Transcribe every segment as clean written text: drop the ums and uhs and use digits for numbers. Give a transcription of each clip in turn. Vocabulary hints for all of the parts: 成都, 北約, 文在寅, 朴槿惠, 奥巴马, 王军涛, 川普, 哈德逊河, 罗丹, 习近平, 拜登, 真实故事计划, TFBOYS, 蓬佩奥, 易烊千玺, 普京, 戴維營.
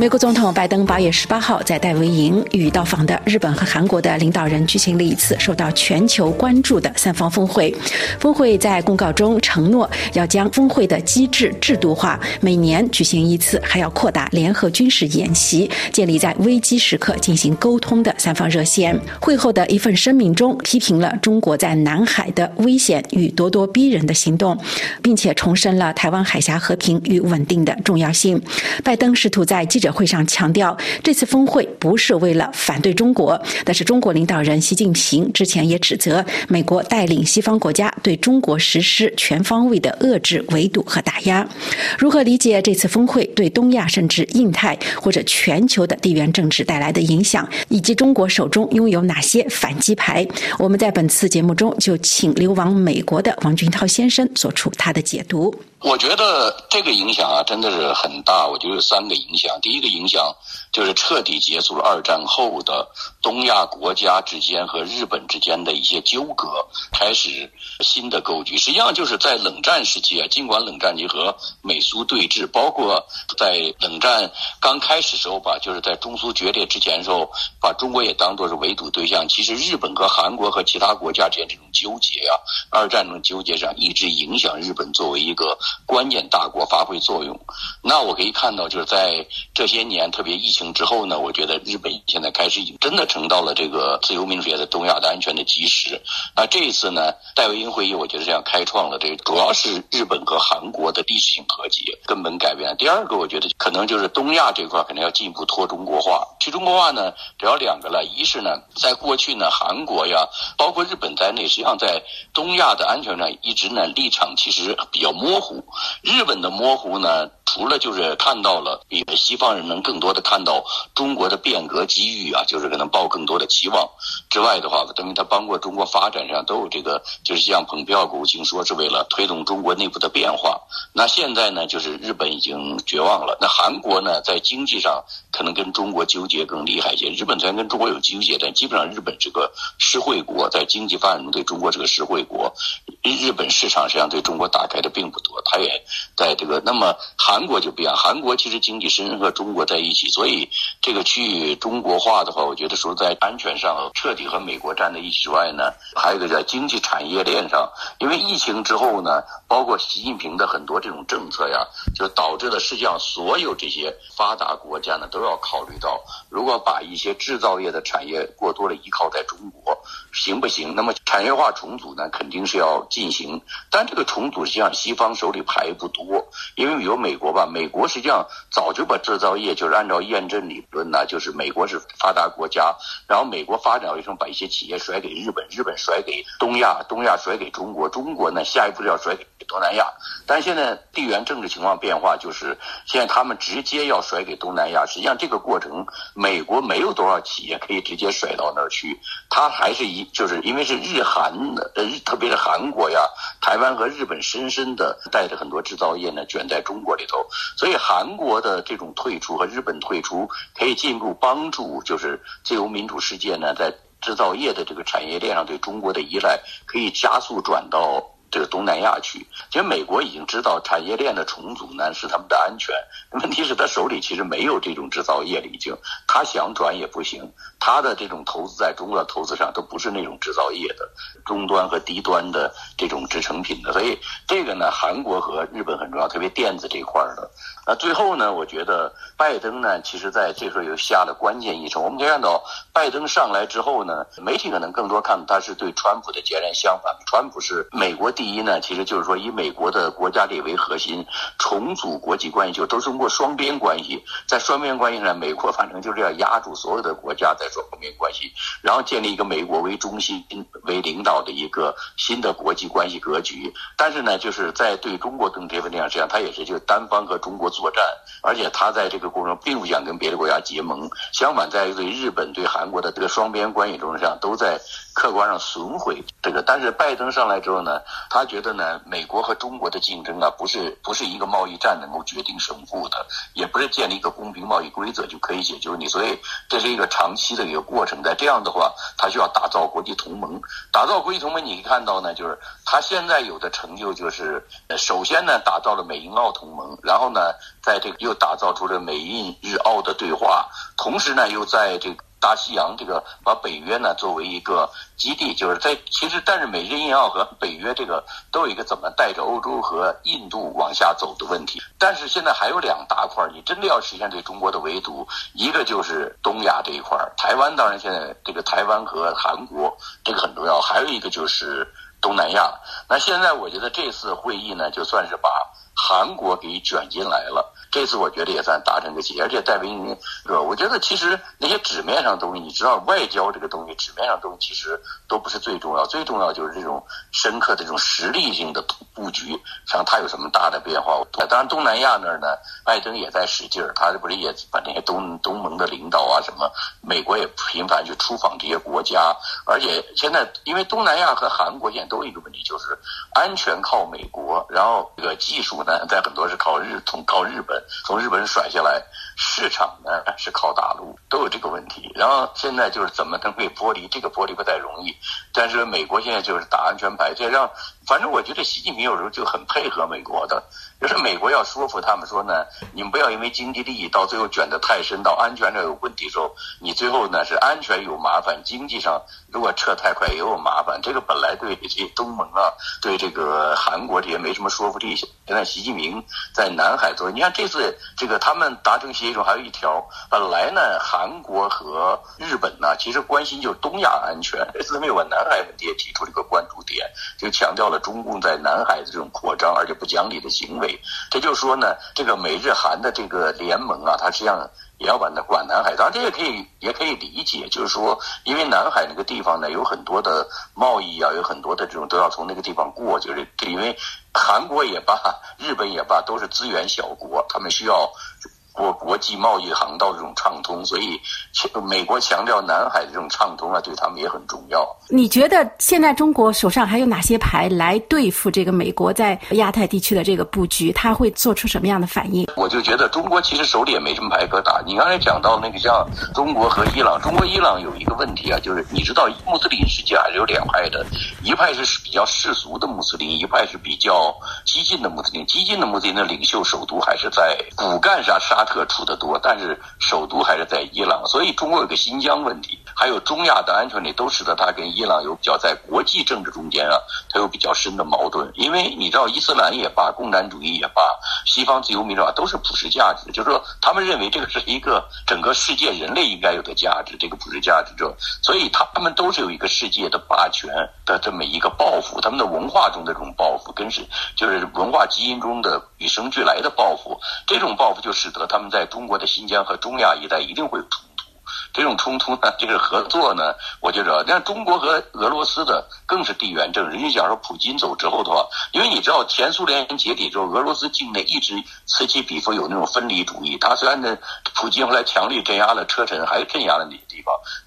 美国总统拜登8月18号在戴维营与到访的日本和韩国的领导人举行了一次受到全球关注的三方峰会。峰会在公告中承诺要将峰会的机制制度化，每年举行一次，还要扩大联合军事演习，建立在危机时刻进行沟通的三方热线。会后的一份声明中批评了中国在南海的危险与咄咄逼人的行动，并且重申了台湾海峡和平与稳定的重要性。拜登试图在记者会上强调，这次峰会不是为了反对中国，但是中国领导人习近平之前也指责美国带领西方国家对中国实施全方位的遏制、围堵和打压。如何理解这次峰会对东亚甚至印太或者全球的地缘政治带来的影响，以及中国手中拥有哪些反击牌？我们在本次节目中就请流亡美国的王军涛先生做出他的解读。我觉得这个影响真的是很大。我觉得有三个影响。第一个影响就是彻底结束了二战后的东亚国家之间和日本之间的一些纠葛，开始新的构局。实际上就是在冷战时期尽管冷战期和美苏对峙，包括在冷战刚开始时候吧，就是在中苏决裂之前的时候，把中国也当作是围堵对象。其实日本和韩国和其他国家之间这种纠结二战这种纠结上一直影响日本作为一个关键大国发挥作用。那我可以看到，就是在这些年，特别疫情之后呢，我觉得日本现在开始已经真的承到了这个自由民主的东亚的安全的基石。那这一次呢，戴维营会议我觉得这样开创了这个，主要是日本和韩国的历史性和解，根本改变。第二个，我觉得可能就是东亚这块可能要进一步脱中国化。去中国化呢，主要两个了，一是呢，在过去呢，韩国包括日本在内，实际上在东亚的安全上一直呢立场其实比较模糊。日本的模糊呢，除了就是看到了比西方人能更多的看到中国的变革机遇就是可能抱更多的期望之外的话，等于他帮过中国发展上都有这个，就是像蓬佩奥国务卿说是为了推动中国内部的变化。那现在呢，就是日本已经绝望了。那韩国呢，在经济上可能跟中国纠结更厉害一些。日本虽然跟中国有纠结，但基本上日本是个施惠国，在经济发展中对中国是个施惠国。日本市场实际上对中国打开的并不多，他也在这个。那么韩国就不一样，韩国其实经济深深和中国在一起，所以这个区域中国化的话，我觉得说在安全上彻底和美国站在一起之外呢，还有一个在经济产业链上，因为疫情之后呢，包括习近平的很多这种政策就导致了世界上所有这些发达国家呢都要考虑到，如果把一些制造业的产业过多的依靠在中国行不行？那么产业化重组呢，肯定是要进行，但这个重组实际上西方手里牌不多，因为有美国吧，美国实际上早就把制造业就是按照验证理论呢，就是美国是发达国家，然后美国发展为什么把一些企业甩给日本，日本甩给东亚，东亚甩给中国，中国呢下一步要甩给东南亚。但现在地缘政治情况变化，就是现在他们直接要甩给东南亚，实际上这个过程美国没有多少企业可以直接甩到那儿去，它还是就是因为是日韩的，特别是韩国台湾和日本深深的带着很多制造业呢卷在中国里头，所以韩国的这种退出和日本退出可以进一步帮助就是自由民主世界呢在制造业的这个产业链上对中国的依赖可以加速转到这个东南亚去。其实美国已经知道产业链的重组呢是他们的安全，问题是他手里其实没有这种制造业了，已经他想转也不行，他的这种投资在中国的投资上都不是那种制造业的终端和低端的这种制成品的，所以这个呢韩国和日本很重要，特别电子这块的。那最后呢，我觉得拜登呢其实在这时候又下了关键一程。我们可以看到拜登上来之后呢，媒体可能更多看到他是对川普的截然相反。川普是美国第一呢，其实就是说以美国的国家力为核心重组国际关系，就都是通过双边关系，在双边关系上美国反正就是要压住所有的国家在双边关系，然后建立一个美国为中心为领导的一个新的国际关系格局。但是呢，就是在对中国跟这份量上，他也是就单方和中国作战，而且他在这个过程并不想跟别的国家结盟，相反在对日本对韩国的这个双边关系中上都在客观上损毁这个。但是拜登上来之后呢，他觉得呢，美国和中国的竞争啊，不是一个贸易战能够决定胜负的，也不是建立一个公平贸易规则就可以解决你，所以这是一个长期的一个过程。在这样的话，他需要打造国际同盟。打造国际同盟，你看到呢，就是他现在有的成就就是，首先呢，打造了美英澳同盟，然后呢，在这个又打造出了美印日澳的对话，同时呢，又在这个大西洋这个把北约呢作为一个基地，就是在其实但是美日印澳和北约这个都有一个怎么带着欧洲和印度往下走的问题。但是现在还有两大块，你真的要实现对中国的围堵，一个就是东亚这一块，台湾当然现在这个台湾和韩国这个很重要，还有一个就是东南亚。那现在我觉得这次会议呢，就算是把韩国给卷进来了，这次我觉得也算达成个结。而且戴维营，我觉得其实那些纸面上的东西，你知道外交这个东西，纸面上的东西其实都不是最重要，最重要就是这种深刻的这种实力性的布局上它有什么大的变化。当然东南亚那儿呢，拜登也在使劲儿，他不是也把那些东盟的领导啊什么，美国也频繁去出访这些国家。而且现在因为东南亚和韩国现在都有一个问题，就是安全靠美国，然后这个技术呢在很多是靠日本，从日本甩下来，市场呢是靠大陆，都有这个问题。然后现在就是怎么能被剥离，这个剥离不太容易。但是美国现在就是打安全牌，这让反正我觉得习近平有时候就很配合美国的，就是美国要说服他们说呢，你们不要因为经济利益到最后卷得太深，到安全上有问题的时候，你最后呢是安全有麻烦，经济上如果撤太快也有麻烦。这个本来对这东盟啊，对这个韩国这些没什么说服力。现在习近平在南海做，你看这次这个他们达成协议中还有一条，本来呢韩国和日本呢其实关心就是东亚安全，这次没有往南海问题也提出了一个关注点，就强调了中共在南海的这种扩张而且不讲理的行为。这就是说呢，这个美日韩的这个联盟啊，它实际上也要管南海。当然这也可以理解，就是说因为南海那个地方呢有很多的贸易啊，有很多的这种都要从那个地方过，就是因为韩国也罢日本也罢都是资源小国，他们需要国际贸易航道这种畅通，所以美国强调南海这种畅通啊，对他们也很重要。你觉得现在中国手上还有哪些牌来对付这个美国在亚太地区的这个布局？他会做出什么样的反应？我就觉得中国其实手里也没什么牌可打。你刚才讲到那个像中国和伊朗，中国伊朗有一个问题啊，就是你知道穆斯林世界还是有两派的，一派是比较世俗的穆斯林，一派是比较激进的穆斯林。激进的穆斯林的领袖首都还是在骨干上沙特出的多，但是首都还是在伊朗，所以中国有个新疆问题，还有中亚的安全里都使得它跟伊朗有比较在国际政治中间啊，它有比较深的矛盾。因为你知道伊斯兰也罢，共产主义也罢，西方自由民主啊，都是普世价值，就是说他们认为这个是一个整个世界人类应该有的价值，这个普世价值者，所以他们都是有一个世界的霸权的这么一个报复，他们的文化中的这种报复，跟是就是文化基因中的与生俱来的报复，这种报复就使得他们在中国的新疆和中亚一带一定会有冲突，这种冲突呢，这个合作呢，我觉得，像中国和俄罗斯的更是地缘政治。人家讲说普京走之后的话，因为你知道前苏联解体之后，俄罗斯境内一直此起彼伏有那种分离主义。他虽然呢，普京后来强力镇压了车臣，还镇压了你。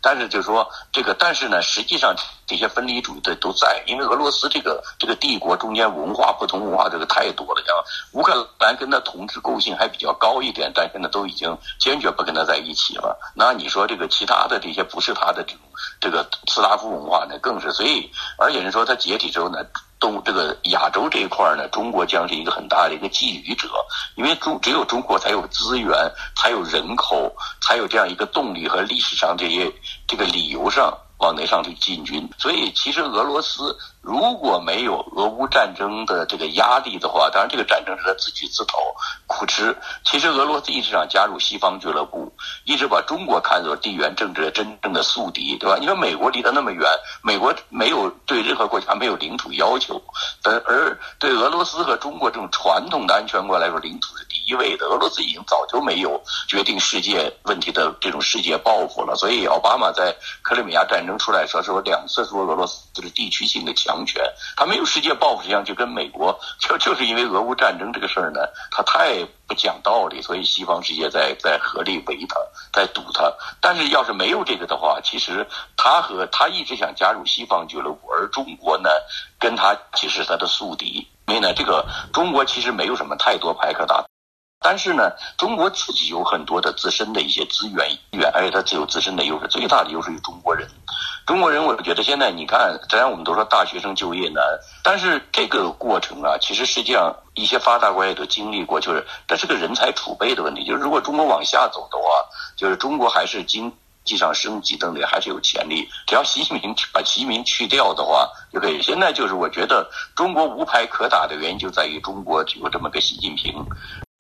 但是就是说这个，但是呢，实际上这些分离主义的都在，因为俄罗斯这个帝国中间文化不同文化这个太多了。像乌克兰跟他同质构性还比较高一点，但现在都已经坚决不跟他在一起了。那你说这个其他的这些不是他的这个斯拉夫文化呢，更是。所以而且是说他解体之后呢，这个亚洲这一块呢，中国将是一个很大的一个觊觎者，因为只有中国才有资源，才有人口，才有这样一个动力和历史上这些这个理由上往那上去进军。所以其实俄罗斯如果没有俄乌战争的这个压力的话，当然这个战争是他自己自讨苦吃。其实俄罗斯一直想加入西方俱乐部，一直把中国看作地缘政治的真正的宿敌，对吧？你说美国离得那么远，美国没有对任何国家没有领土要求，而对俄罗斯和中国这种传统的安全国来说，领土是第一。一位的，俄罗斯已经早就没有决定世界问题的这种世界抱负了。所以奥巴马在克里米亚战争出来说两次说俄罗斯就是地区性的强权，他没有世界抱负，实际上就跟美国就是因为俄乌战争这个事儿呢，他太不讲道理，所以西方世界在合力围他，在堵他。但是要是没有这个的话，其实他一直想加入西方俱乐部，而中国呢跟他其实他的宿敌。因为呢，这个中国其实没有什么太多牌可打，但是呢，中国自己有很多的自身的一些资源，而且它只有自身的优势，最大的优势于中国人。中国人，我觉得现在你看，虽然我们都说大学生就业难，但是这个过程啊，其实实际上一些发达国家也都经历过，就是这是个人才储备的问题。就是如果中国往下走的话，就是中国还是经济上升级等等还是有潜力，只要习近平去掉的话就可以。现在就是我觉得中国无牌可打的原因就在于中国有这么个习近平。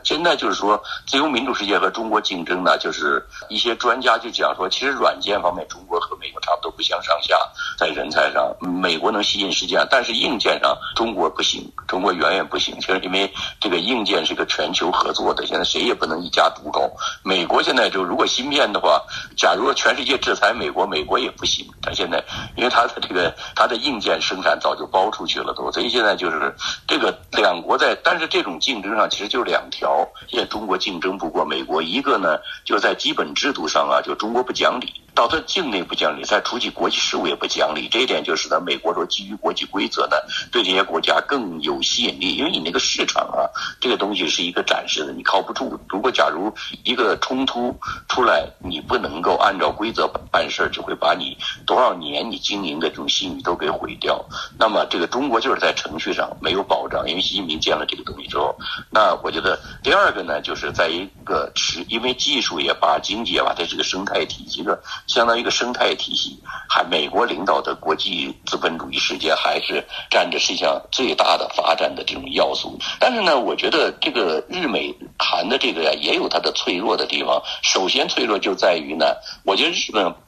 现在就是说自由民主世界和中国竞争呢，就是一些专家就讲说，其实软件方面中国和美国差不多不相上下，在人才上美国能吸引世界，但是硬件上中国不行，中国远远不行。其实因为这个硬件是个全球合作的，现在谁也不能一家独高。美国现在就如果芯片的话，假如全世界制裁美国，美国也不行。但现在因为它的硬件生产早就包出去了都，所以现在就是这个两国但是这种竞争上其实就两条。现在中国竞争不过美国，一个呢就在基本制度上啊，就中国不讲理，到他境内不讲理，在处理国际事务也不讲理，这一点就使得美国说基于国际规则呢，对这些国家更有吸引力。因为你那个市场啊，这个东西是一个展示的，你靠不住。如果假如一个冲突出来，你不能够按照规则办事，就会把你多少年你经营的这种信誉都给毁掉。那么这个中国就是在程序上没有保障，因为习近平建了这个东西之后，那我觉得第二个呢，就是在一个因为技术也罢，经济也罢，它是个生态体系的。相当于一个生态体系，还美国领导的国际资本主义世界还是占着世界上最大的发展的这种要素。但是呢，我觉得这个日美韩的这个也有它的脆弱的地方。首先脆弱就在于呢，我觉得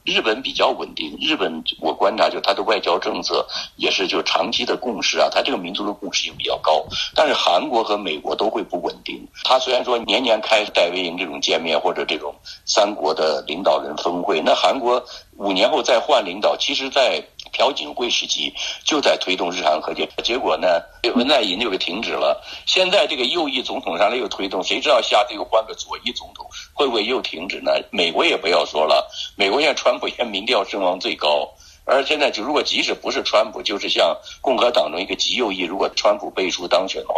日本比较稳定。日本我观察就它的外交政策也是就长期的共识啊，它这个民族的共识性比较高。但是韩国和美国都会不稳定。它虽然说年年开戴维营这种见面或者这种三国的领导人峰会，那韩国5年后再换领导，其实在朴槿惠时期就在推动日韩和解，结果呢文在寅又给停止了。现在这个右翼总统上来又推动，谁知道下次又换个左翼总统，会不会又停止呢？美国也不要说了，美国现在川普现在民调声望最高，而现在就如果即使不是川普，就是像共和党中一个极右翼，如果川普背书当选的话，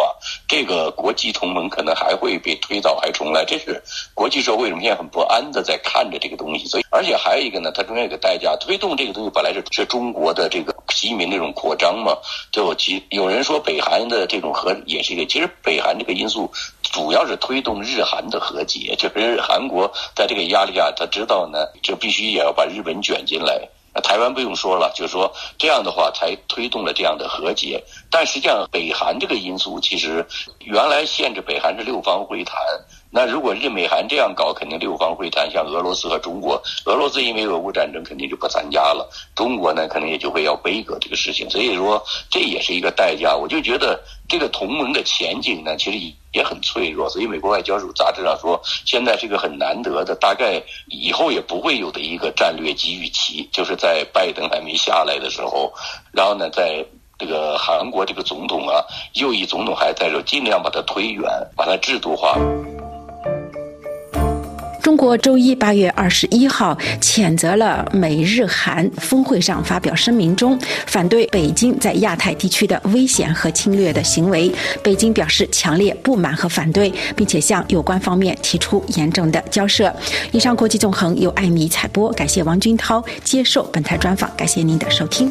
这个国际同盟可能还会被推倒还重来。这是国际社会为什么现在很不安的在看着这个东西。所以而且还有一个呢，它中间有个代价，推动这个东西本来是中国的这个习近平这种扩张嘛，就有人说北韩的这种核也是一个，其实北韩这个因素主要是推动日韩的和解，就是韩国在这个压力下，他知道呢就必须也要把日本卷进来。台湾不用说了，就是说这样的话才推动了这样的和解。但实际上北韩这个因素，其实原来限制北韩是6方会谈，那如果日美韩这样搞，肯定6方会谈，像俄罗斯和中国，俄罗斯因为俄乌战争肯定就不参加了，中国呢可能也就会要背锅这个事情。所以说这也是一个代价。我就觉得这个同盟的前景呢其实也很脆弱。所以美国外交署杂志上说，现在是一个很难得的，大概以后也不会有的一个战略机遇期，就是在拜登还没下来的时候，然后呢在这个韩国这个总统啊，右翼总统还在这尽量把它推远，把它制度化。中国周一8月21号谴责了美日韩峰会上发表声明中反对北京在亚太地区的危险和侵略的行为，北京表示强烈不满和反对，并且向有关方面提出严正的交涉。以上国际纵横由艾米采播，感谢王军涛接受本台专访，感谢您的收听。